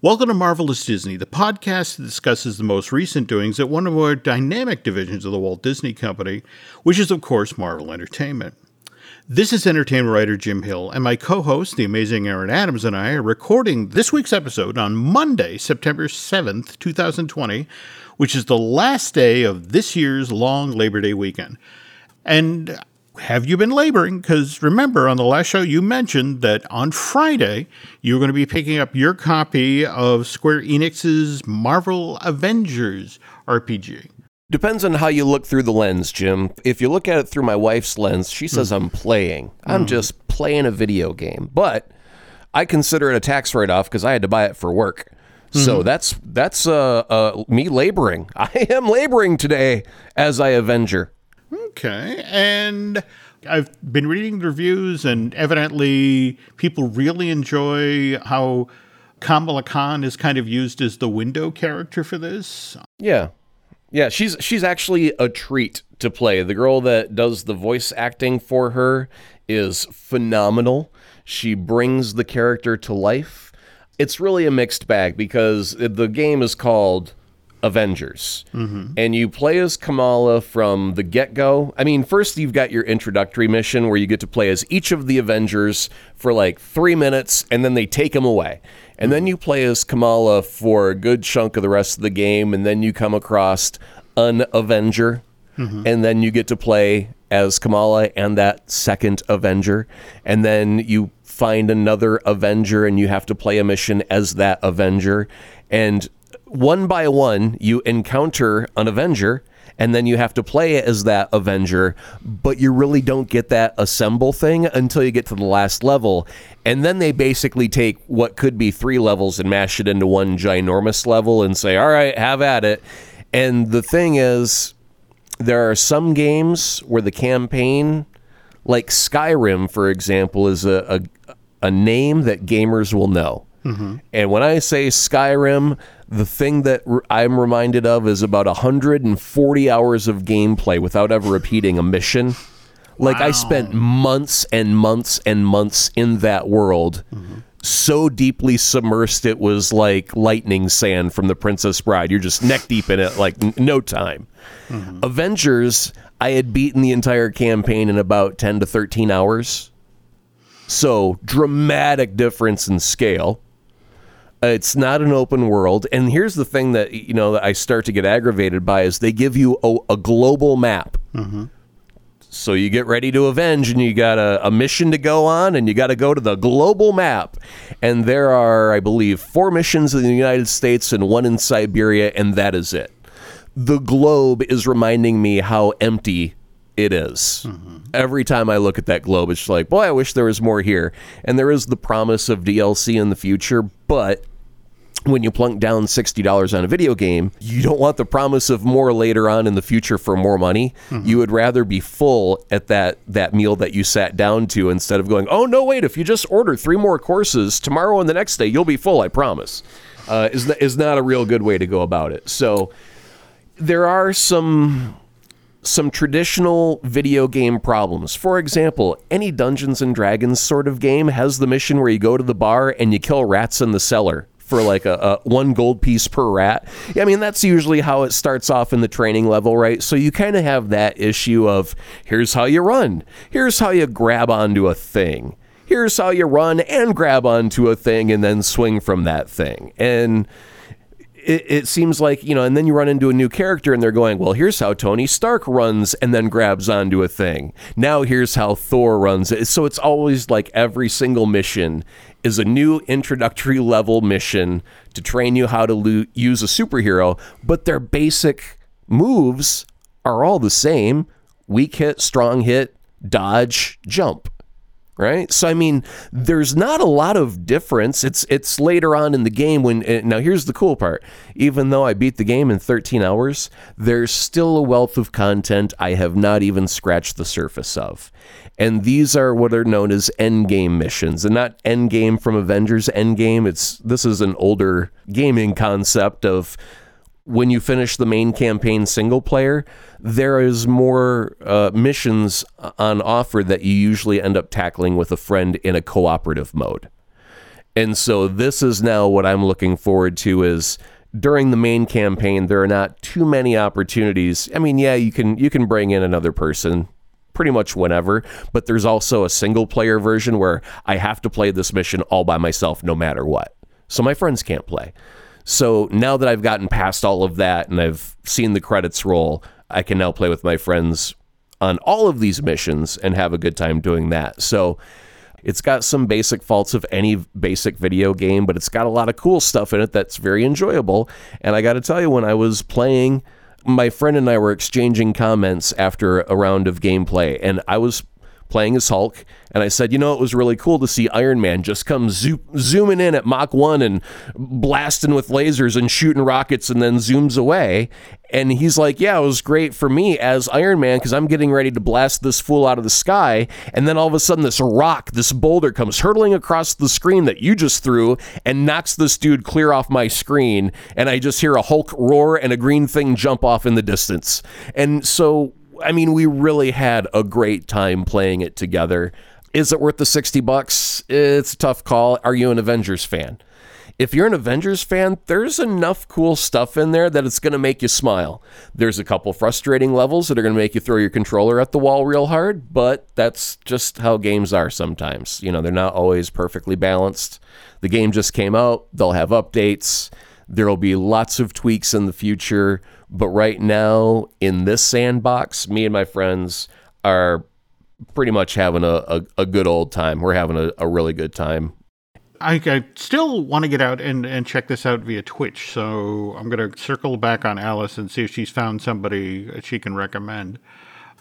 Welcome to Marvelous Disney, the podcast that discusses the most recent doings at one of our dynamic divisions of the Walt Disney Company, which is, of course, Marvel Entertainment. This is entertainment writer Jim Hill, and my co-host, the amazing Aaron Adams, and I are recording this week's episode on Monday, September 7th, 2020, which is the last day of this year's long Labor Day weekend. And have you been laboring? Because remember, on the last show, you mentioned that on Friday, you're going to be picking up your copy of Square Enix's Marvel Avengers RPG. Depends on how you look through the lens, Jim. If you look at it through my wife's lens, she says I'm playing. I'm just playing a video game. But I consider it a tax write-off because I had to buy it for work. So that's me laboring. I am laboring today as I Avenger. Okay, and I've been reading the reviews, and evidently people really enjoy how Kamala Khan is kind of used as the window character for this. Yeah, she's actually a treat to play. The girl that does the voice acting for her is phenomenal. She brings the character to life. It's really a mixed bag because the game is called Avengers. And you play as Kamala from the get-go. I mean, first you've got your introductory mission where you get to play as each of the Avengers for like 3 minutes, and then they take them away. And then you play as Kamala for a good chunk of the rest of the game, and then you come across an Avenger, and then you get to play as Kamala and that second Avenger, and then you find another Avenger, and you have to play a mission as that Avenger, and one by one, you encounter an Avenger, and then you have to play as that Avenger, but you really don't get that assemble thing until you get to the last level. And then they basically take what could be 3 levels and mash it into one ginormous level and say, all right, have at it. And the thing is, there are some games where the campaign, like Skyrim, for example, is a name that gamers will know. And when I say Skyrim, the thing that I'm reminded of is about 140 hours of gameplay without ever repeating a mission. Like, I spent months and months and months in that world. So deeply submersed, it was like lightning sand from The Princess Bride. You're just neck deep in it, like no time. Avengers, I had beaten the entire campaign in about 10 to 13 hours. So, dramatic difference in scale. It's not an open world. And here's the thing that, you know, that I start to get aggravated by is they give you a global map. So you get ready to avenge, and you got a mission to go on, and you got to go to the global map. And there are, I believe, 4 missions in the United States and 1 in Siberia, and that is it. The globe is reminding me how empty it is. Every time I look at that globe, it's like, boy, I wish there was more here. And there is the promise of DLC in the future, but when you plunk down $60 on a video game, you don't want the promise of more later on in the future for more money. You would rather be full at that meal that you sat down to instead of going, oh, no, wait, if you just order 3 more courses tomorrow and the next day, you'll be full, I promise. Is not a real good way to go about it. So there are some traditional video game problems. For example, any Dungeons and Dragons sort of game has the mission where you go to the bar and you kill rats in the cellar for like a 1 gold piece per rat. I mean, that's usually how it starts off in the training level, right? So you kind of have that issue of here's how you run. Here's how you grab onto a thing. Here's how you run and grab onto a thing and then swing from that thing. And it seems like, you know, and then you run into a new character and they're going, well, here's how Tony Stark runs and then grabs onto a thing. Now here's how Thor runs. So it's always like every single mission is a new introductory level mission to train you how to use a superhero, but their basic moves are all the same. Weak hit, strong hit, dodge, jump. Right? So, I mean, there's not a lot of difference. It's later on in the game when... Now, here's the cool part. Even though I beat the game in 13 hours, there's still a wealth of content I have not even scratched the surface of. And these are what are known as endgame missions. And not endgame from Avengers Endgame. This is an older gaming concept of when you finish the main campaign single player, there is more missions on offer that you usually end up tackling with a friend in a cooperative mode. And so this is now what I'm looking forward to is during the main campaign, there are not too many opportunities. I mean, yeah, you can bring in another person pretty much whenever, but there's also a single player version where I have to play this mission all by myself no matter what. So my friends can't play. So now that I've gotten past all of that and I've seen the credits roll, I can now play with my friends on all of these missions and have a good time doing that. So it's got some basic faults of any basic video game, but it's got a lot of cool stuff in it that's very enjoyable. And I got to tell you, when I was playing, my friend and I were exchanging comments after a round of gameplay, and I was playing as Hulk, and I said, you know, it was really cool to see Iron Man just come zooming in at Mach 1 and blasting with lasers and shooting rockets and then zooms away. And he's like, yeah, it was great for me as Iron Man because I'm getting ready to blast this fool out of the sky, and then all of a sudden this rock, this boulder comes hurtling across the screen that you just threw and knocks this dude clear off my screen, and I just hear a Hulk roar and a green thing jump off in the distance. And so, I mean, we really had a great time playing it together. Is it worth the $60? It's a tough call. Are you an Avengers fan? If you're an Avengers fan, there's enough cool stuff in there that it's going to make you smile. There's a couple frustrating levels that are going to make you throw your controller at the wall real hard, but that's just how games are sometimes. You know, they're not always perfectly balanced. The game just came out. They'll have updates. There'll be lots of tweaks in the future. But right now, in this sandbox, me and my friends are pretty much having a good old time. We're having a really good time. I still want to get out and check this out via Twitch, so I'm going to circle back on Alice and see if she's found somebody she can recommend.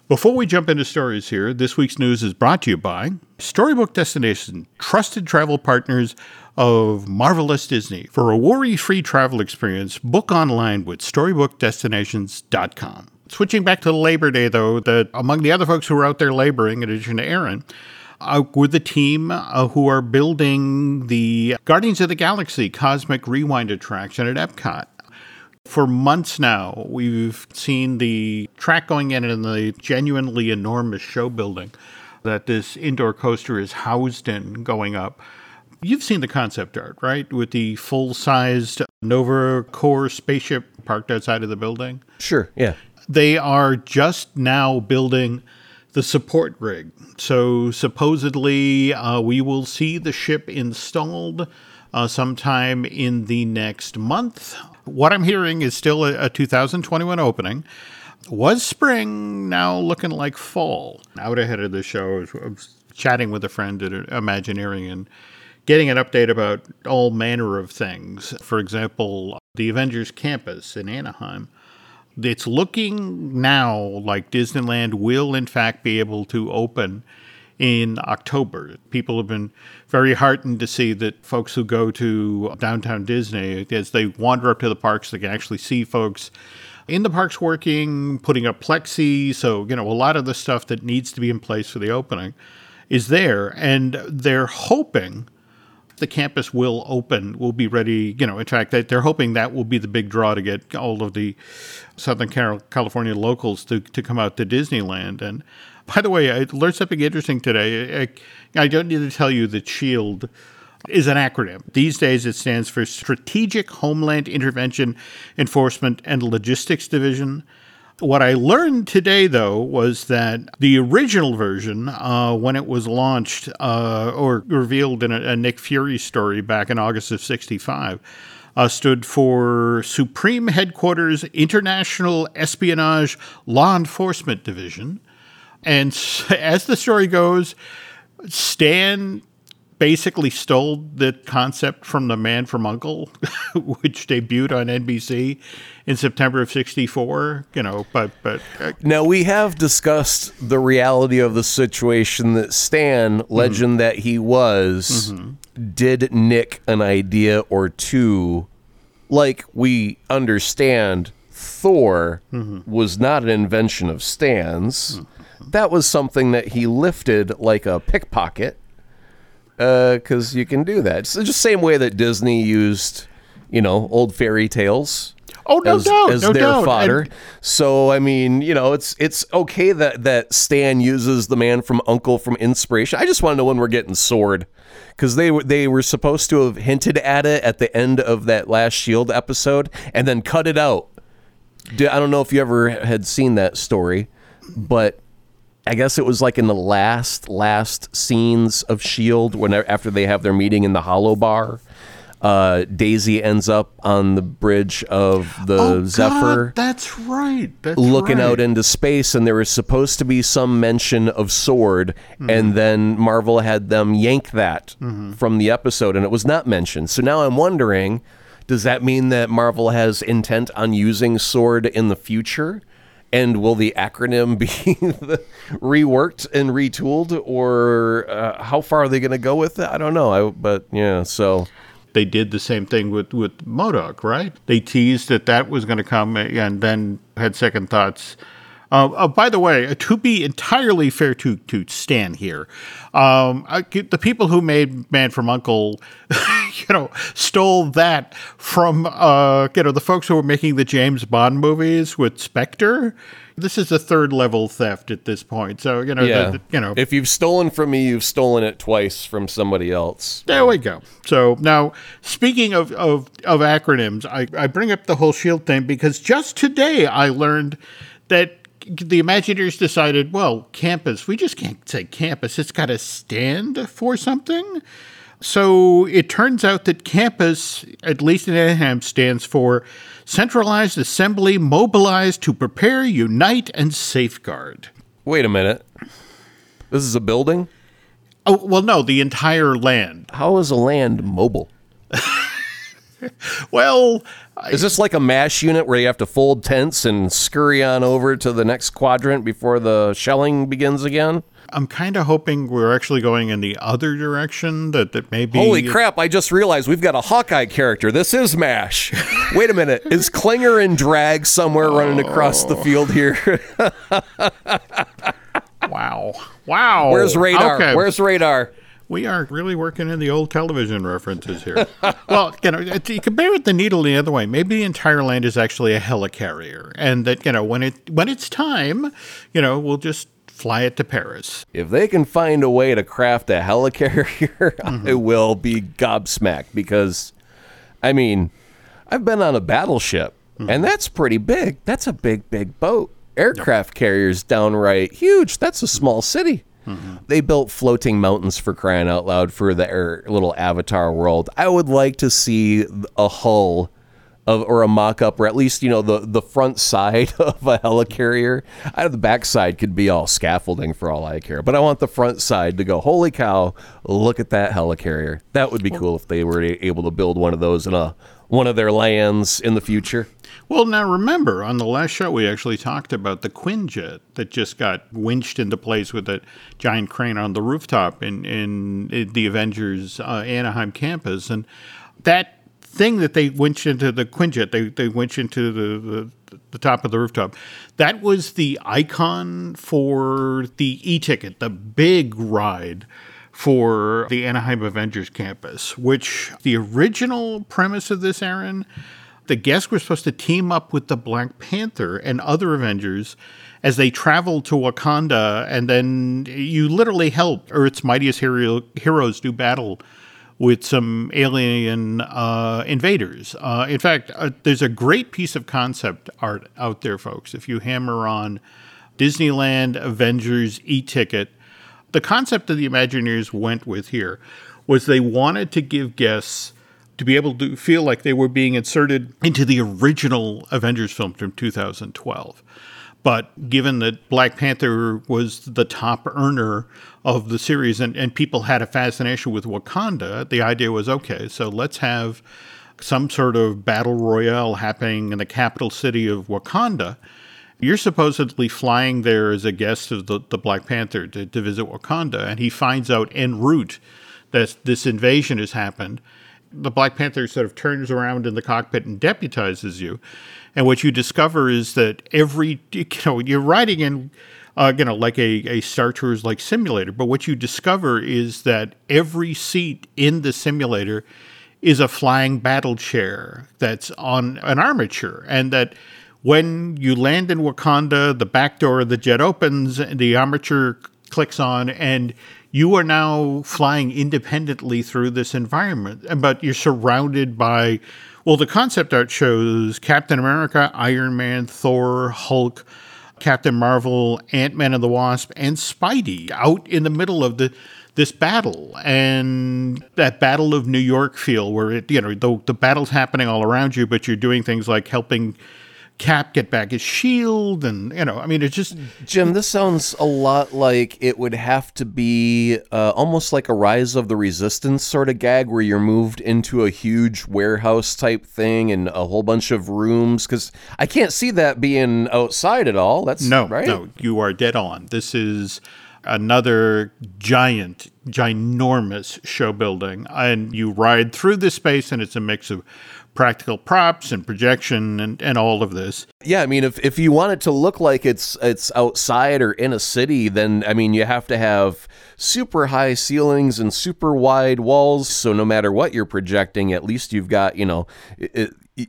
Before we jump into stories here, this week's news is brought to you by Storybook Destination, trusted travel partners of Marvelous Disney. For a worry-free travel experience, book online with StorybookDestinations.com. Switching back to Labor Day, though, that among the other folks who were out there laboring, in addition to Aaron, were the team who are building the Guardians of the Galaxy Cosmic Rewind attraction at Epcot. For months now, we've seen the track going in and the genuinely enormous show building that this indoor coaster is housed in going up. You've seen the concept art, right? With the full-sized Nova Corps spaceship parked outside of the building? Sure, yeah. They are just now building the support rig. So supposedly we will see the ship installed sometime in the next month. What I'm hearing is still a 2021 opening. Was spring, now looking like fall. Out ahead of the show, I was chatting with a friend at Imagineering and getting an update about all manner of things. For example, the Avengers Campus in Anaheim. It's looking now like Disneyland will, in fact, be able to open in October. People have been very heartened to see that folks who go to downtown Disney, as they wander up to the parks, they can actually see folks in the parks working, putting up plexi. So, you know, a lot of the stuff that needs to be in place for the opening is there. And they're hoping the campus will open, will be ready, you know, in fact, they're hoping that will be the big draw to get all of the Southern California locals to come out to Disneyland. And by the way, I learned something interesting today. I don't need to tell you that SHIELD is an acronym. These days it stands for Strategic Homeland Intervention, Enforcement, and Logistics Division. What I learned today, though, was that the original version, when it was launched or revealed in a Nick Fury story back in August of 1965, stood for Supreme Headquarters International Espionage Law Enforcement Division. And as the story goes, Stan basically stole the concept from The Man from U.N.C.L.E., which debuted on NBC in September of 1964, you know, but... Now, we have discussed the reality of the situation that Stan, legend that he was, did nick an idea or two. Like, we understand Thor was not an invention of Stan's. That was something that he lifted like a pickpocket. Because you can do that. It's just the same way that Disney used, you know, old fairy tales as their fodder. And so, I mean, you know, it's okay that Stan uses the Man from U.N.C.L.E. from inspiration. I just want to know when we're getting SWORD. because they were supposed to have hinted at it at the end of that last S.H.I.E.L.D. episode and then cut it out. I don't know if you ever had seen that story, but I guess it was like in the last scenes of S.H.I.E.L.D. when after they have their meeting in the Hollow Bar. Daisy ends up on the bridge of the Zephyr. That's right. Looking out into space, and there was supposed to be some mention of SWORD, and then Marvel had them yank that from the episode, and it was not mentioned. So now I'm wondering, does that mean that Marvel has intent on using SWORD in the future? And will the acronym be reworked and retooled, or how far are they going to go with it? I don't know. But yeah, so... They did the same thing with MODOK, right? They teased that was going to come and then had second thoughts. By the way, to be entirely fair to Stan here, the people who made Man from U.N.C.L.E., stole that from, the folks who were making the James Bond movies with Spectre. This is a third level theft at this point. So, yeah. If you've stolen from me, you've stolen it twice from somebody else. There we go. So now, speaking of acronyms, I bring up the whole S.H.I.E.L.D. thing because just today I learned that the Imagineers decided, well, campus, we just can't say campus. It's got to stand for something. So it turns out that campus, at least in Anaheim, stands for Centralized Assembly Mobilized to Prepare, Unite, and Safeguard. Wait a minute. This is a building? Oh, well, no, the entire land. How is a land mobile? Well... Is this like a MASH unit where you have to fold tents and scurry on over to the next quadrant before the shelling begins again? I'm kind of hoping we're actually going in the other direction, that maybe... Holy crap, I just realized we've got a Hawkeye character. This is MASH. Wait a minute. Is Klinger and Drag somewhere running across the field here? Wow. Where's Radar? Okay. Where's Radar? We are really working in the old television references here. Well, you can bear with the needle the other way. Maybe the entire land is actually a helicarrier, and that, when it's time, we'll just fly it to Paris. If they can find a way to craft a helicarrier, I will be gobsmacked because, I've been on a battleship, and that's pretty big. That's a big, big boat. Aircraft carrier's downright huge. That's a small city. Mm-hmm. They built floating mountains, for crying out loud, for their little Avatar world. I would like to see a hull or a mock-up, or at least, the front side of a helicarrier. I know the back side could be all scaffolding for all I care, but I want the front side to go, holy cow, look at that helicarrier. That would be cool if they were able to build one of those in one of their lands in the future. Well, now remember, on the last show, we actually talked about the Quinjet that just got winched into place with a giant crane on the rooftop in the Avengers Anaheim campus. And that thing that they winched into the Quinjet, they winched into the top of the rooftop, that was the icon for the e-ticket, the big ride for the Anaheim Avengers campus, which the original premise of this, Aaron, the guests were supposed to team up with the Black Panther and other Avengers as they traveled to Wakanda, and then you literally helped Earth's mightiest heroes do battle with some alien invaders. In fact, there's a great piece of concept art out there, folks. If you hammer on Disneyland Avengers e-ticket, the concept that the Imagineers went with here was they wanted to give guests to be able to feel like they were being inserted into the original Avengers film from 2012. But given that Black Panther was the top earner of the series and people had a fascination with Wakanda, the idea was, okay, so let's have some sort of battle royale happening in the capital city of Wakanda. You're supposedly flying there as a guest of the Black Panther to visit Wakanda, and he finds out en route that this invasion has happened. The Black Panther sort of turns around in the cockpit and deputizes you. And what you discover is that you're riding in, like a Star Tours-like simulator. But what you discover is that every seat in the simulator is a flying battle chair that's on an armature. And that when you land in Wakanda, the back door of the jet opens, the armature clicks on, and you are now flying independently through this environment, but you're surrounded by, well, the concept art shows Captain America, Iron Man, Thor, Hulk, Captain Marvel, Ant-Man and the Wasp, and Spidey out in the middle of this battle, and that Battle of New York feel where it, you know, the battle's happening all around you, but you're doing things like helping Cap get back his shield, and, you know, I mean, it's just... Jim, this sounds a lot like it would have to be almost like a Rise of the Resistance sort of gag where you're moved into a huge warehouse type thing and a whole bunch of rooms, because I can't see that being outside at all. That's no, right? No, you are dead on. This is another ginormous show building, and you ride through this space, and it's a mix of practical props and projection and all of this. Yeah, I mean, if you want it to look like it's outside or in a city, then, I mean, you have to have super high ceilings and super wide walls, so no matter what you're projecting, at least you've got, you know,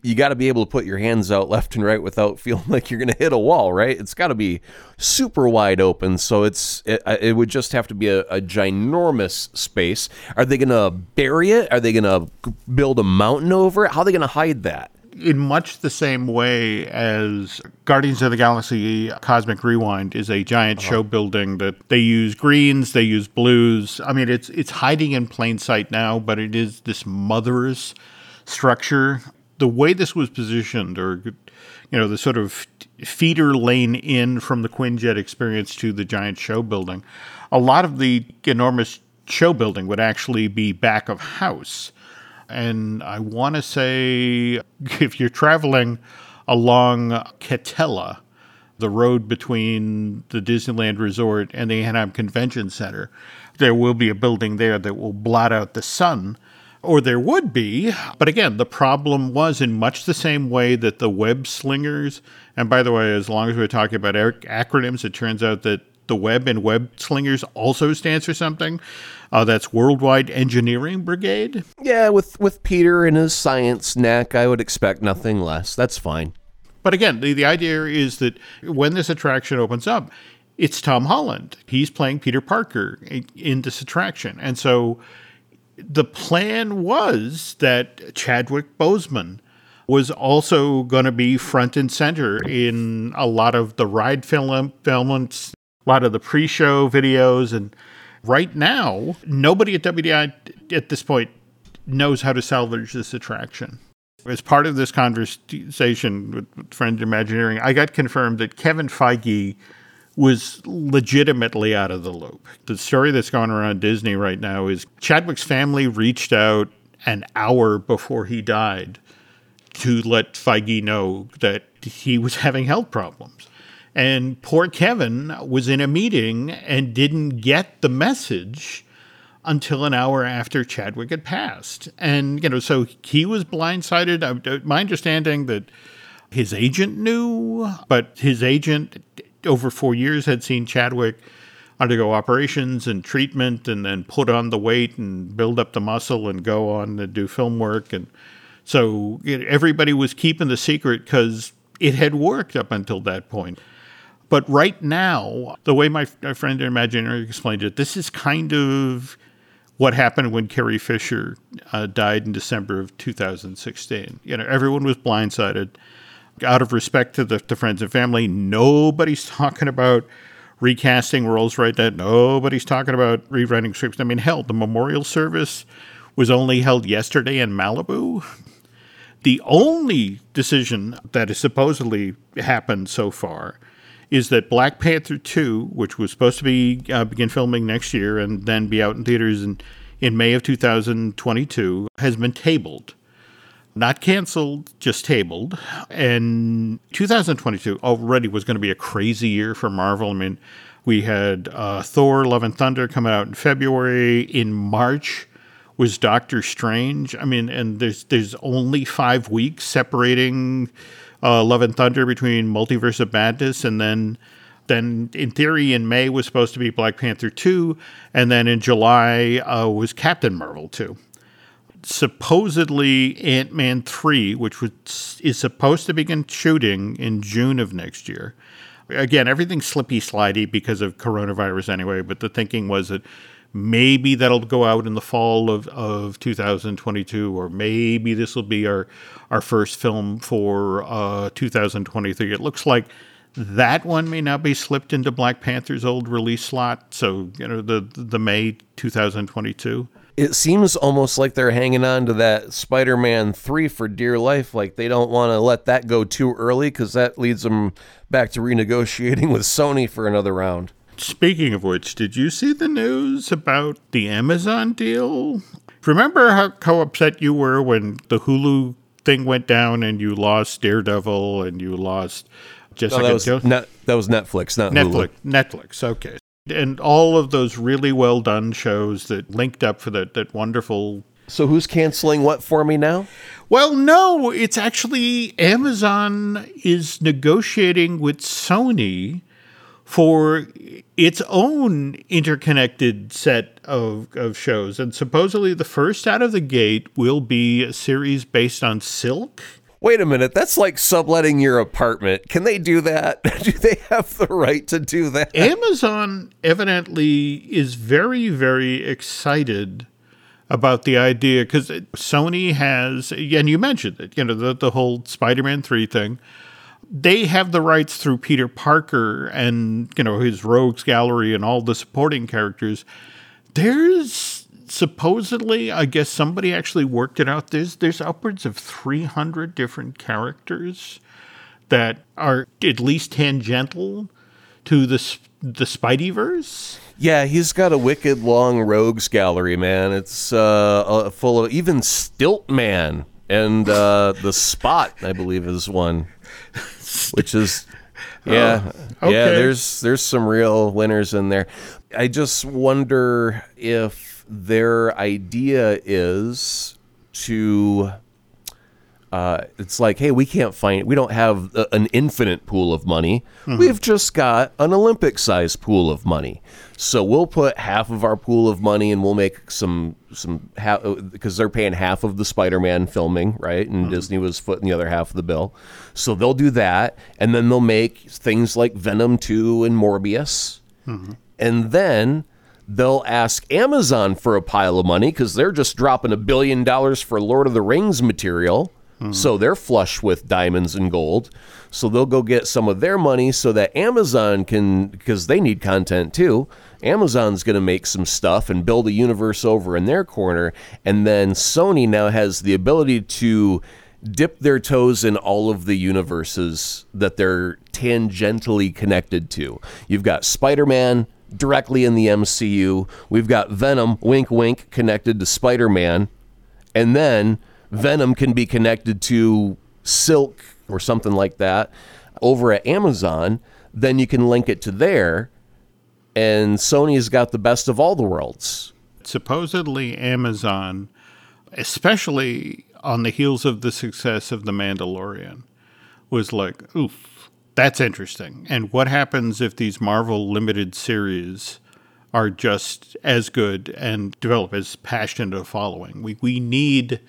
you got to be able to put your hands out left and right without feeling like you're going to hit a wall, right? It's got to be super wide open, so it would just have to be a ginormous space. Are they going to bury it? Are they going to build a mountain over it? How are they going to hide that? In much the same way as Guardians of the Galaxy Cosmic Rewind is a giant show building that they use greens, they use blues. I mean, it's hiding in plain sight now, but it is this mother's structure. The way this was positioned, or, you know, the sort of feeder lane in from the Quinjet experience to the giant show building, a lot of the enormous show building would actually be back of house. And I want to say if you're traveling along Ketela, the road between the Disneyland Resort and the Anaheim Convention Center, there will be a building there that will blot out the sun. Or there would be, but again, the problem was in much the same way that the Web Slingers, and by the way, as long as we're talking about acronyms, it turns out that the Web and Web Slingers also stands for something. That's Worldwide Engineering Brigade. Yeah, with Peter and his science knack, I would expect nothing less. That's fine. But again, the idea is that when this attraction opens up, it's Tom Holland. He's playing Peter Parker in this attraction. And so... the plan was that Chadwick Boseman was also going to be front and center in a lot of the ride films, a lot of the pre-show videos. And right now, nobody at WDI at this point knows how to salvage this attraction. As part of this conversation with Friends Imagineering, I got confirmed that Kevin Feige was legitimately out of the loop. The story that's going around Disney right now is Chadwick's family reached out an hour before he died to let Feige know that he was having health problems. And poor Kevin was in a meeting and didn't get the message until an hour after Chadwick had passed. And, you know, so he was blindsided. My understanding that his agent knew, but his agent... over 4 years had seen Chadwick undergo operations and treatment and then put on the weight and build up the muscle and go on and do film work. And so everybody was keeping the secret because it had worked up until that point. But right now, the way my friend Imaginary explained it, this is kind of what happened when Carrie Fisher died in December of 2016. You know, everyone was blindsided. Out of respect to the friends and family, nobody's talking about recasting roles right then. Nobody's talking about rewriting scripts. I mean, hell, the memorial service was only held yesterday in Malibu. The only decision that has supposedly happened so far is that Black Panther 2, which was supposed to be begin filming next year and then be out in theaters in May of 2022, has been tabled. Not canceled, just tabled. And 2022 already was going to be a crazy year for Marvel. I mean, we had Thor, Love and Thunder coming out in February. In March was Doctor Strange. I mean, and there's only 5 weeks separating Love and Thunder between Multiverse of Madness. And then in theory, in May was supposed to be Black Panther 2. And then in July was Captain Marvel 2. Supposedly Ant-Man 3, which is supposed to begin shooting in June of next year. Again, everything's slippy-slidey because of coronavirus anyway, but the thinking was that Maybe that'll go out in the fall of 2022, or maybe this will be our first film for 2023. It looks like that one may now be slipped into Black Panther's old release slot, so the May 2022. It seems almost like they're hanging on to that Spider-Man 3 for dear life. Like they don't want to let that go too early because that leads them back to renegotiating with Sony for another round. Speaking of which, did you see the news about the Amazon deal? Remember how upset you were when the Hulu thing went down and you lost Daredevil and you lost Jessica Jones? That was Netflix, not Hulu. Netflix, okay. And all of those really well-done shows that linked up for that wonderful... So who's canceling what for me now? Well, no, it's actually Amazon is negotiating with Sony for its own interconnected set of shows. And supposedly the first out of the gate will be a series based on Silk. Wait a minute, that's like subletting your apartment. Can they do that? Do they have the right to do that? Amazon evidently is very, very excited about the idea, because Sony has, and you mentioned it, the whole Spider-Man 3 thing. They have the rights through Peter Parker and, his Rogues Gallery and all the supporting characters. There's supposedly, I guess somebody actually worked it out, there's upwards of 300 different characters that are at least tangential to the Spideyverse. Yeah, he's got a wicked long Rogues Gallery, man. It's full of even Stiltman and the Spot, I believe, is one. Which is, okay. Yeah. There's some real winners in there. I just wonder if their idea is to, it's like, hey, we don't have an infinite pool of money. Mm-hmm. We've just got an Olympic-sized pool of money. So we'll put half of our pool of money and we'll make some because they're paying half of the Spider-Man filming, right? And mm-hmm. Disney was footing the other half of the bill. So they'll do that, and then they'll make things like Venom 2 and Morbius. Mm-hmm. And then they'll ask Amazon for a pile of money because they're just dropping $1 billion for Lord of the Rings material. Mm-hmm. So they're flush with diamonds and gold. So they'll go get some of their money so that Amazon can, because they need content too. Amazon's going to make some stuff and build a universe over in their corner. And then Sony now has the ability to dip their toes in all of the universes that they're tangentially connected to. You've got Spider-Man directly in the MCU. We've got Venom, wink, wink, connected to Spider-Man. And then Venom can be connected to Silk or something like that over at Amazon. Then you can link it to there. And Sony's got the best of all the worlds. Supposedly Amazon, especially on the heels of the success of The Mandalorian, was like, oof, that's interesting. And what happens if these Marvel limited series are just as good and develop as passionate a following? We need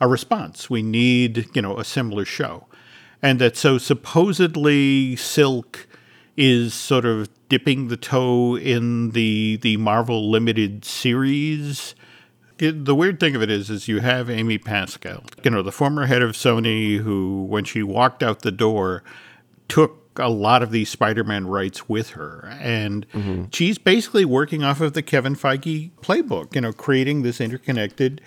a response. We need, a similar show. And that so supposedly Silk is sort of dipping the toe in the Marvel limited series. The weird thing of it is you have Amy Pascal, the former head of Sony, who, when she walked out the door, took a lot of these Spider-Man rights with her. And mm-hmm. she's basically working off of the Kevin Feige playbook, creating this interconnected.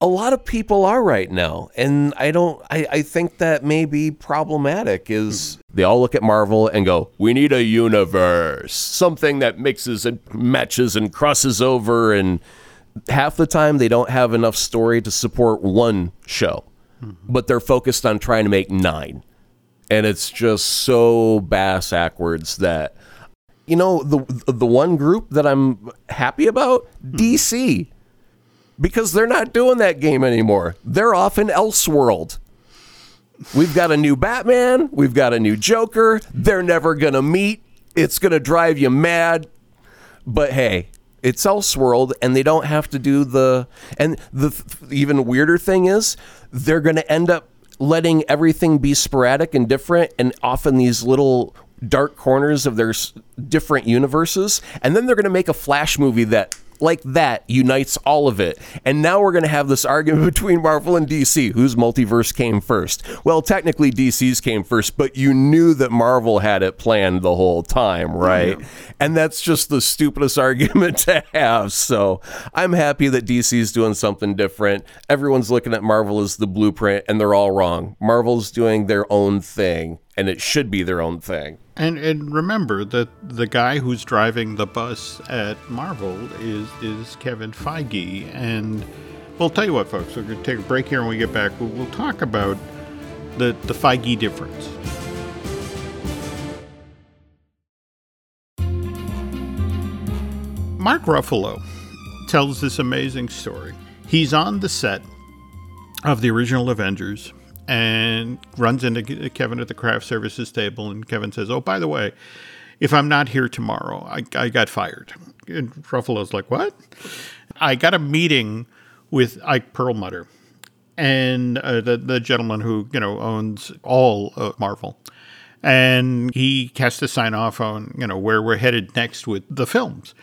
A lot of people are right now, and I think that may be problematic, is they all look at Marvel and go, we need a universe, something that mixes and matches and crosses over, and half the time they don't have enough story to support one show, but they're focused on trying to make 9, and it's just so bass-ackwards that, the one group that I'm happy about, DC. Because they're not doing that game anymore. They're off in Elseworld. We've got a new Batman. We've got a new Joker. They're never going to meet. It's going to drive you mad. But hey, it's Elseworld, and they don't have to do the... And the even weirder thing is they're going to end up letting everything be sporadic and different and often these little dark corners of their different universes. And then they're going to make a Flash movie that like that unites all of it. And now we're going to have this argument between Marvel and DC. Whose multiverse came first? Well, technically DC's came first, but you knew that Marvel had it planned the whole time, right? Yeah. And that's just the stupidest argument to have. So I'm happy that DC's doing something different. Everyone's looking at Marvel as the blueprint, and they're all wrong. Marvel's doing their own thing, and it should be their own thing. And remember that the guy who's driving the bus at Marvel is Kevin Feige. And we'll tell you what, folks, we're going to take a break here. When we get back, we'll talk about the Feige difference. Mark Ruffalo tells this amazing story. He's on the set of the original Avengers and runs into Kevin at the craft services table, and Kevin says, "Oh, by the way, if I'm not here tomorrow, I got fired." And Ruffalo's like, "What?" "I got a meeting with Ike Perlmutter," and the gentleman who, you know, owns all of Marvel, and he has to sign off on, you know, where we're headed next with the films.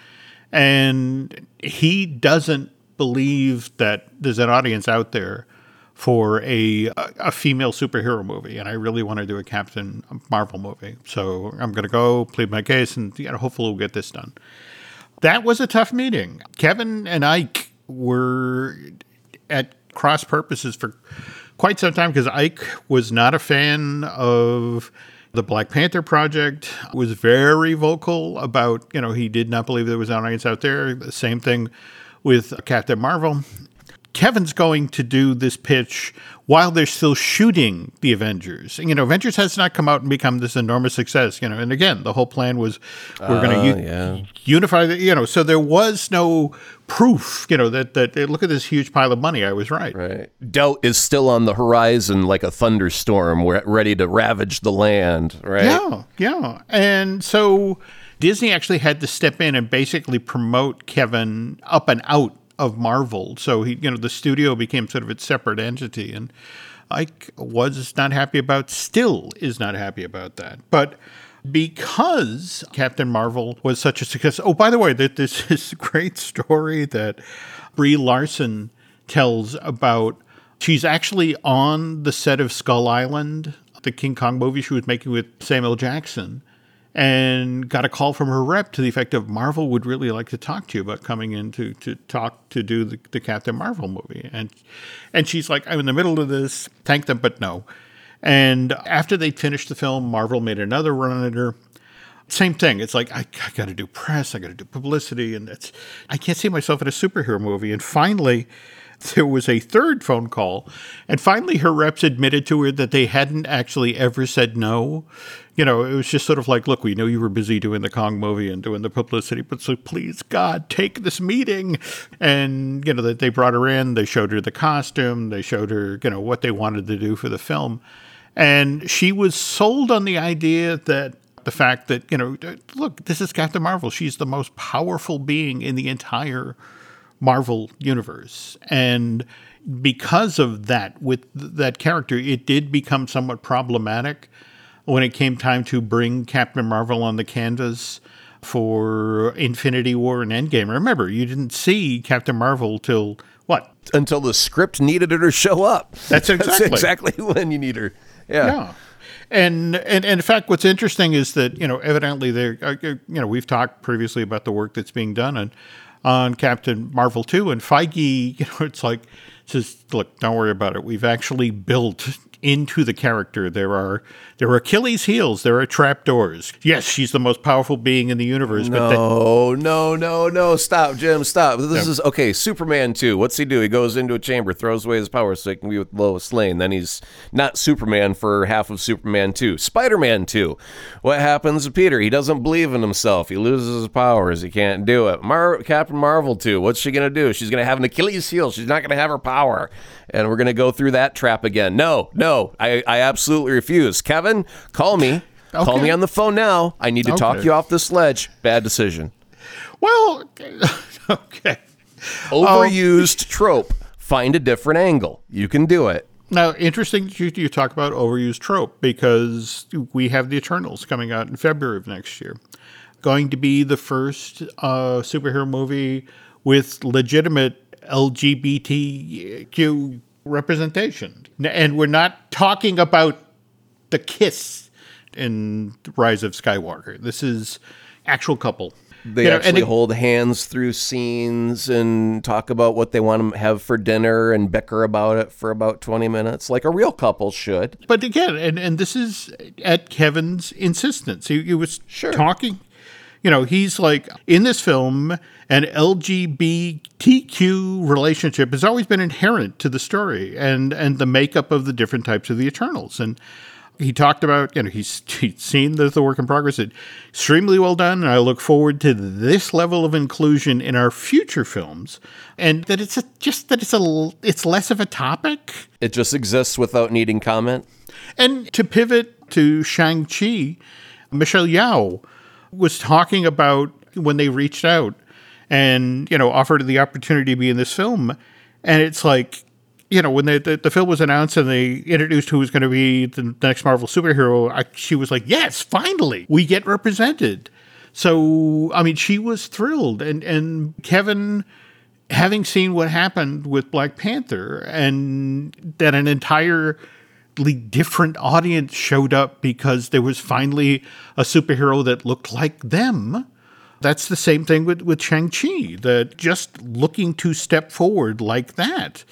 And he doesn't believe that there's an audience out there for a female superhero movie, and I really want to do a Captain Marvel movie. So I'm going to go plead my case, and hopefully we'll get this done. That was a tough meeting. Kevin and Ike were at cross purposes for quite some time, because Ike was not a fan of the Black Panther project, was very vocal about, he did not believe there was an audience out there. The same thing with Captain Marvel. Kevin's going to do this pitch while they're still shooting the Avengers. Avengers has not come out and become this enormous success, And again, the whole plan was we're going to unify, so there was no proof, that look at this huge pile of money. I was right. Right. Doubt is still on the horizon like a thunderstorm. We're ready to ravage the land, right? Yeah. And so Disney actually had to step in and basically promote Kevin up and out of Marvel. So he, the studio became sort of its separate entity, and Ike was not happy about, still is not happy about that. But because Captain Marvel was such a success, oh, by the way, there's this great story that Brie Larson tells about, she's actually on the set of Skull Island, the King Kong movie she was making with Samuel Jackson, and got a call from her rep to the effect of, Marvel would really like to talk to you about coming in to talk to do the Captain Marvel movie. And she's like, I'm in the middle of this, thank them, but no. And after they finished the film, Marvel made another run at her. Same thing. It's like, I got to do press, I got to do publicity, and I can't see myself in a superhero movie. And finally, there was a third phone call, and finally her reps admitted to her that they hadn't actually ever said no. It was just sort of like, look, we know you were busy doing the Kong movie and doing the publicity, but so please, God, take this meeting. And, that they brought her in, they showed her the costume, they showed her, what they wanted to do for the film. And she was sold on the idea that the fact that, look, this is Captain Marvel. She's the most powerful being in the entire Marvel universe. And because of that, with that character, it did become somewhat problematic when it came time to bring Captain Marvel on the canvas for Infinity War and Endgame. Remember, you didn't see Captain Marvel till what? Until the script needed her to show up. That's exactly when you need her. Yeah. And in fact, what's interesting is that, evidently we've talked previously about the work that's being done on Captain Marvel 2, and Feige, says, look, don't worry about it. We've actually built into the character. There are Achilles heels. There are trapdoors. Yes, she's the most powerful being in the universe. No. Stop, Jim. Stop. This is okay. Superman 2. What's he do? He goes into a chamber, throws away his power so he can be with Lois Lane. Then he's not Superman for half of Superman 2. Spider-Man 2. What happens to Peter? He doesn't believe in himself. He loses his powers. He can't do it. Captain Marvel 2. What's she going to do? She's going to have an Achilles heel. She's not going to have her power. And we're going to go through that trap again. No, I absolutely refuse. Kevin, call me. Okay. Call me on the phone now. I need to talk you off this ledge. Bad decision. Well, okay. Overused trope. Find a different angle. You can do it. Now, interesting you talk about overused trope, because we have the Eternals coming out in February of next year. Going to be the first superhero movie with legitimate LGBTQ representation. And we're not talking about the kiss in Rise of Skywalker. This is actual couple. They actually hold hands through scenes and talk about what they want to have for dinner and bicker about it for about 20 minutes, like a real couple should. But again, and this is at Kevin's insistence. He was talking, he's like, in this film, an LGBTQ relationship has always been inherent to the story and the makeup of the different types of the Eternals. And he talked about, he's seen the work in progress. It's extremely well done, and I look forward to this level of inclusion in our future films. And that it's less of a topic. It just exists without needing comment. And to pivot to Shang-Chi, Michelle Yeoh was talking about when they reached out and, offered the opportunity to be in this film. And it's like, when the film was announced and they introduced who was going to be the next Marvel superhero, she was like, yes, finally, we get represented. So, she was thrilled. And Kevin, having seen what happened with Black Panther and that an entirely different audience showed up because there was finally a superhero that looked like them, that's the same thing with Shang-Chi, that just looking to step forward like that.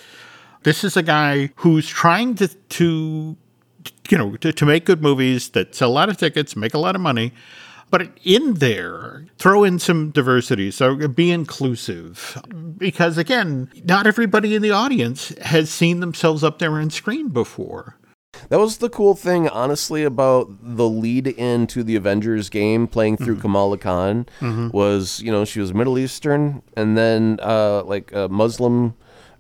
This is a guy who's trying to make good movies that sell a lot of tickets, make a lot of money, but in there, throw in some diversity. So be inclusive, because again, not everybody in the audience has seen themselves up there on screen before. That was the cool thing, honestly, about the lead into the Avengers game, playing through Kamala Khan, was, she was Middle Eastern and then Muslim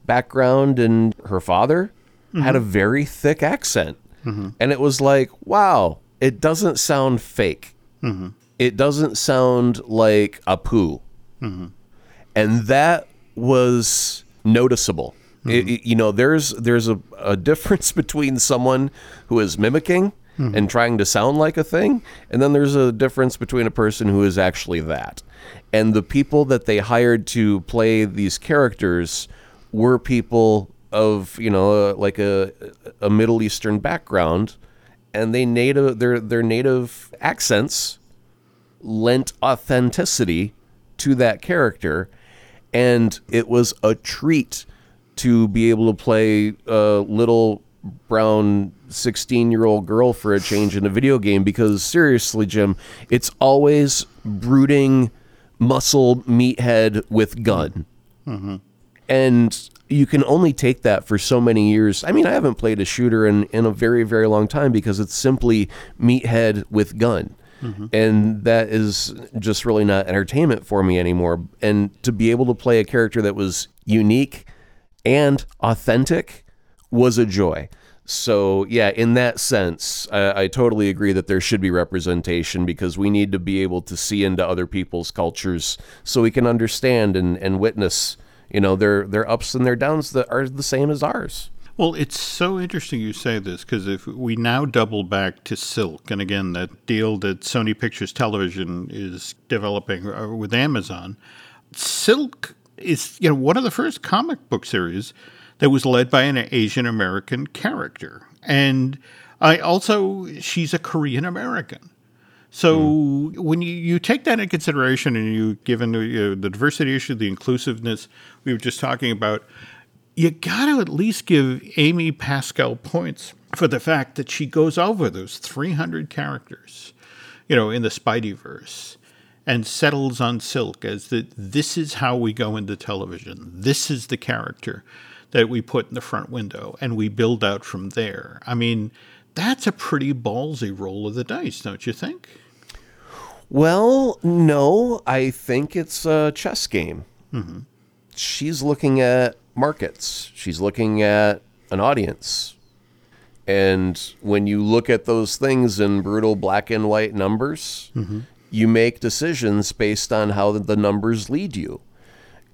background, and her father had a very thick accent. And it was like, wow, it doesn't sound fake. It doesn't sound like Apu. And that was noticeable. There's a difference between someone who is mimicking and trying to sound like a thing, and then there's a difference between a person who is actually that. And the people that they hired to play these characters were people of, a Middle Eastern background, and their native accents lent authenticity to that character, and it was a treat to be able to play a little brown 16-year-old girl for a change in a video game, because seriously, Jim, it's always brooding muscle meathead with gun. And you can only take that for so many years. I haven't played a shooter in a very, very long time, because it's simply meathead with gun. And that is just really not entertainment for me anymore. And to be able to play a character that was unique and authentic was a joy. So, yeah, in that sense, I totally agree that there should be representation, because we need to be able to see into other people's cultures so we can understand and witness their ups and their downs that are the same as ours. Well, it's so interesting you say this, because if we now double back to Silk, and again, that deal that Sony Pictures Television is developing with Amazon, Silk is one of the first comic book series that was led by an Asian-American character. And she's a Korean-American. So when you take that into consideration, and you given the diversity issue, the inclusiveness we were just talking about, you got to at least give Amy Pascal points for the fact that she goes over those 300 characters, in the Spideyverse, and settles on Silk as this is how we go into television. This is the character that we put in the front window, and we build out from there. That's a pretty ballsy roll of the dice, don't you think? Well, no, I think it's a chess game. She's looking at markets. She's looking at an audience. And when you look at those things in brutal black and white numbers, you make decisions based on how the numbers lead you.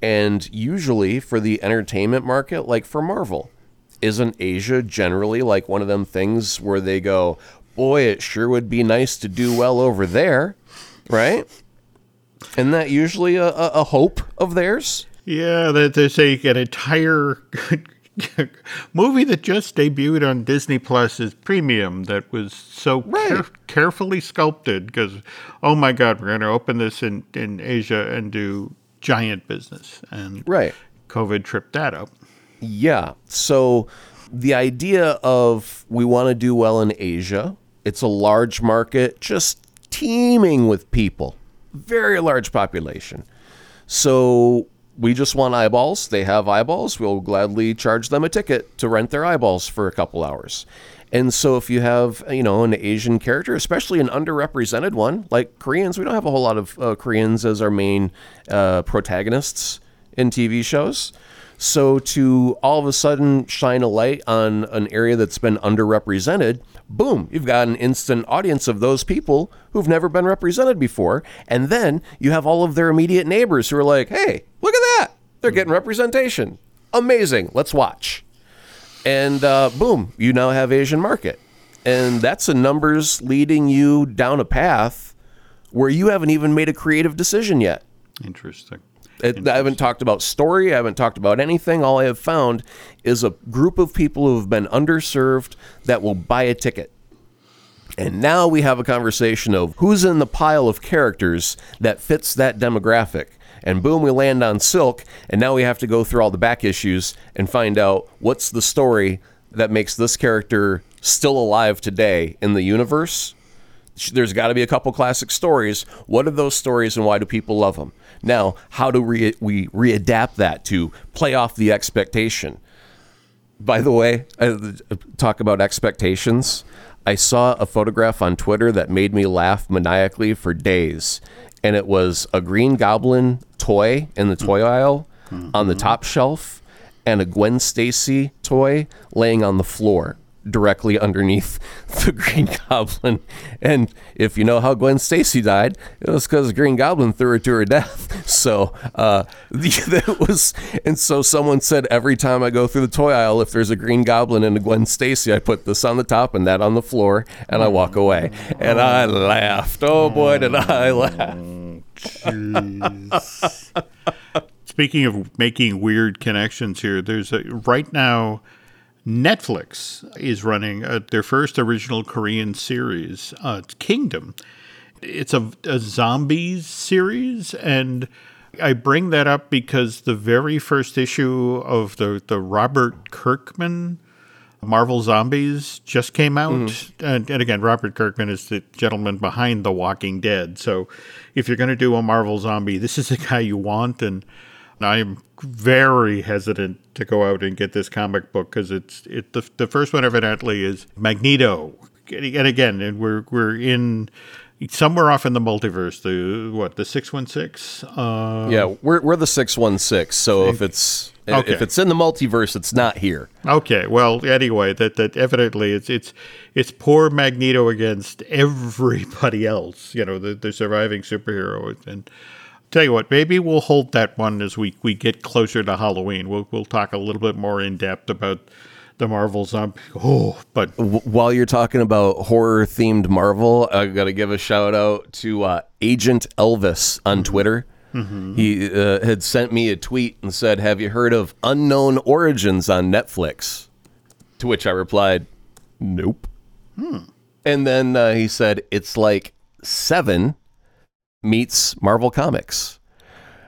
And usually for the entertainment market, like for Marvel, isn't Asia generally like one of them things where they go, boy, it sure would be nice to do well over there, right? Isn't that usually a hope of theirs? Yeah, that they say an entire movie that just debuted on Disney Plus is premium. That was so carefully sculpted because, oh my God, we're going to open this in Asia and do giant business. And COVID tripped that up. Yeah. So the idea of we want to do well in Asia, it's a large market just teeming with people, very large population. So we just want eyeballs. They have eyeballs. We'll gladly charge them a ticket to rent their eyeballs for a couple hours. And so if you have, you know, an Asian character, especially an underrepresented one, like Koreans, we don't have a whole lot of Koreans as our main protagonists in TV shows. So to all of a sudden shine a light on an area that's been underrepresented, boom, you've got an instant audience of those people who've never been represented before. And then you have all of their immediate neighbors who are like, hey, look at that. They're getting representation. Amazing. Let's watch. And boom, you now have Asian market. And that's the numbers leading you down a path where you haven't even made a creative decision yet. Interesting. I haven't talked about story. I haven't talked about anything. All I have found is a group of people who have been underserved that will buy a ticket. And now we have a conversation of who's in the pile of characters that fits that demographic. And boom, we land on Silk. And now we have to go through all the back issues and find out what's the story that makes this character still alive today in the universe. There's got to be a couple classic stories. What are those stories and why do people love them? Now, how do we readapt that to play off the expectation? By the way, talk about expectations. I saw a photograph on Twitter that made me laugh maniacally for days. And it was a Green Goblin toy in the toy aisle on the top shelf and a Gwen Stacy toy laying on the floor directly underneath the Green Goblin. And if you know how Gwen Stacy died, it was because the Green Goblin threw her to her death. So that was, and so someone said, every time I go through the toy aisle, if there's a Green Goblin and a Gwen Stacy, I put this on the top and that on the floor and I walk away. And I laughed. Oh boy, did I laugh. Jeez. Speaking of making weird connections here, there's right now, Netflix is running their first original Korean series, Kingdom. It's a zombies series, and I bring that up because the very first issue of the Robert Kirkman Marvel Zombies just came out. And again, Robert Kirkman is the gentleman behind The Walking Dead. So if you're going to do a Marvel zombie, this is the guy you want, and I'm very hesitant to go out and get this comic book because the first one evidently is Magneto, and again, and we're in somewhere off in the multiverse. The 616? Yeah, we're the 616. So if it's in the multiverse, it's not here. Okay. Well, anyway, that evidently it's poor Magneto against everybody else. You know, the surviving superhero and. Tell you what, maybe we'll hold that one as we get closer to Halloween. We'll talk a little bit more in depth about the Marvel zombie. Oh, but while you're talking about horror themed Marvel, I got to give a shout out to Agent Elvis on Twitter. Mm-hmm. He had sent me a tweet and said, "Have you heard of Unknown Origins on Netflix?" To which I replied, "Nope." And then he said, "It's like Seven meets Marvel Comics."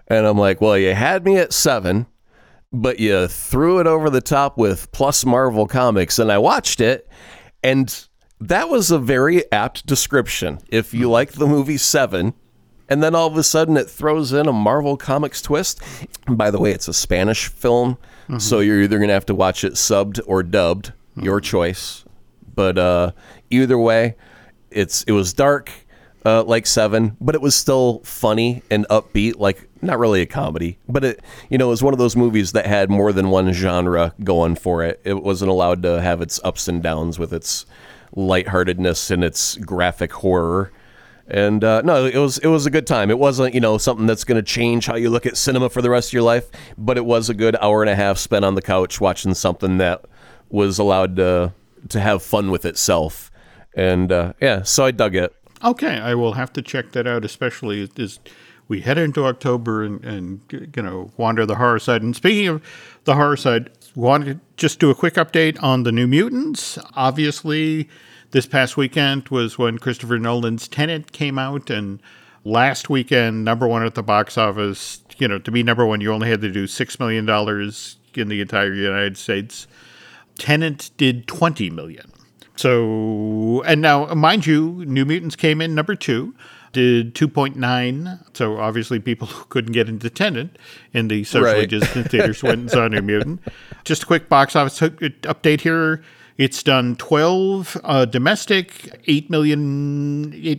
And I'm like, well, you had me at Seven, but you threw it over the top with plus Marvel Comics. And I watched it, and that was a very apt description. If you like the movie Seven, and then all of a sudden it throws in a Marvel Comics twist. And by the way, it's a Spanish film, so you're either going to have to watch it subbed or dubbed, your choice. But either way, it was dark, like Seven, but it was still funny and upbeat, like not really a comedy, but it, you know, it was one of those movies that had more than one genre going for it. It wasn't allowed to have its ups and downs with its lightheartedness and its graphic horror. And no, it was a good time. It wasn't, you know, something that's going to change how you look at cinema for the rest of your life, but it was a good hour and a half spent on the couch watching something that was allowed to have fun with itself. And yeah, so I dug it. Okay, I will have to check that out, especially we head into October and you know, wander the horror side. And speaking of the horror side, wanted to just do a quick update on the New Mutants. Obviously, this past weekend was when Christopher Nolan's Tenet came out, and last weekend, number one at the box office. You know, to be number one, you only had to do $6 million in the entire United States. Tenet did $20 million. So, and now, mind you, New Mutants came in number two, did 2.9. So obviously people who couldn't get into Tenet in the socially distant theaters went and saw New Mutant. Just a quick box office update here. It's done 12 domestic, 8.5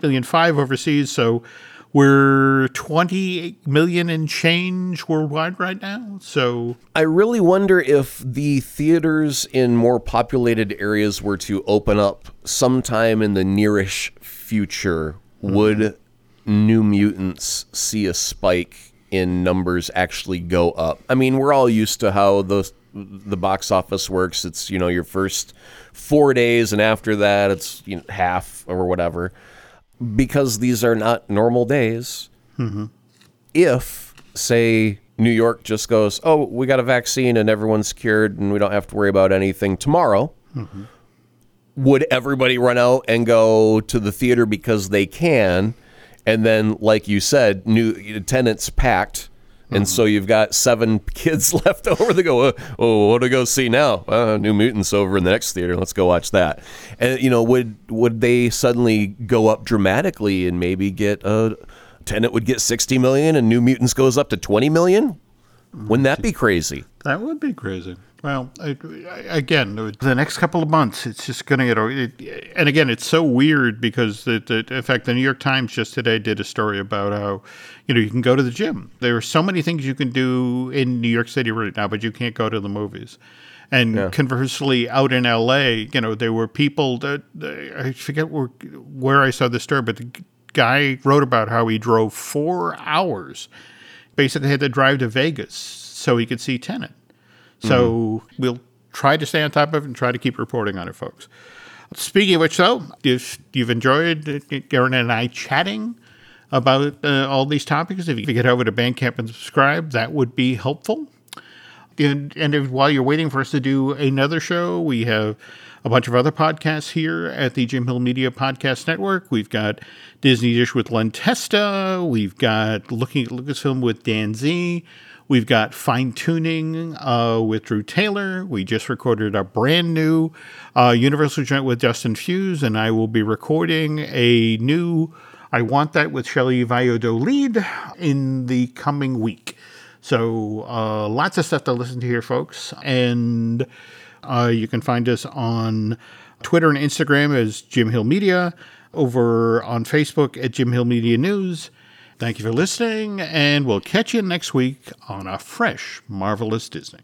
million overseas. So we're 28 million and change worldwide right now. So I really wonder if the theaters in more populated areas were to open up sometime in the nearish future, would New Mutants see a spike in numbers actually go up? I mean, we're all used to how the box office works. It's, you know, your first 4 days, and after that it's, you know, half or whatever. Because these are not normal days, if, say, New York just goes, oh, we got a vaccine and everyone's cured and we don't have to worry about anything tomorrow, would everybody run out and go to the theater because they can? And then, like you said, new tenants packed. And so you've got seven kids left over that go, oh, what do I go see now? New Mutants over in the next theater. Let's go watch that. And, you know, would they suddenly go up dramatically and maybe get Tenet would get 60 million and New Mutants goes up to 20 million? Wouldn't that be crazy? That would be crazy. Well, again, the next couple of months, it's just going to get, and again, it's so weird because, in fact, the New York Times just today did a story about how, you know, you can go to the gym. There are so many things you can do in New York City right now, but you can't go to the movies. And conversely, out in L.A., you know, there were people that, I forget where I saw the story, but the guy wrote about how he drove 4 hours, basically had to drive to Vegas so he could see Tenet. So we'll try to stay on top of it and try to keep reporting on it, folks. Speaking of which, though, if you've enjoyed Aaron and I chatting about all these topics, if you could get over to Bandcamp and subscribe, that would be helpful. And if, while you're waiting for us to do another show, we have a bunch of other podcasts here at the Jim Hill Media Podcast Network. We've got Disney Dish with Len Testa. We've got Looking at Lucasfilm with Dan Z. We've got Fine-Tuning with Drew Taylor. We just recorded a brand new Universal Joint with Justin Fuse, and I will be recording a new I Want That with Shelley Valladolid in the coming week. So lots of stuff to listen to here, folks. And you can find us on Twitter and Instagram as Jim Hill Media, over on Facebook at Jim Hill Media News. Thank you for listening, and we'll catch you next week on a fresh Marvelous Disney.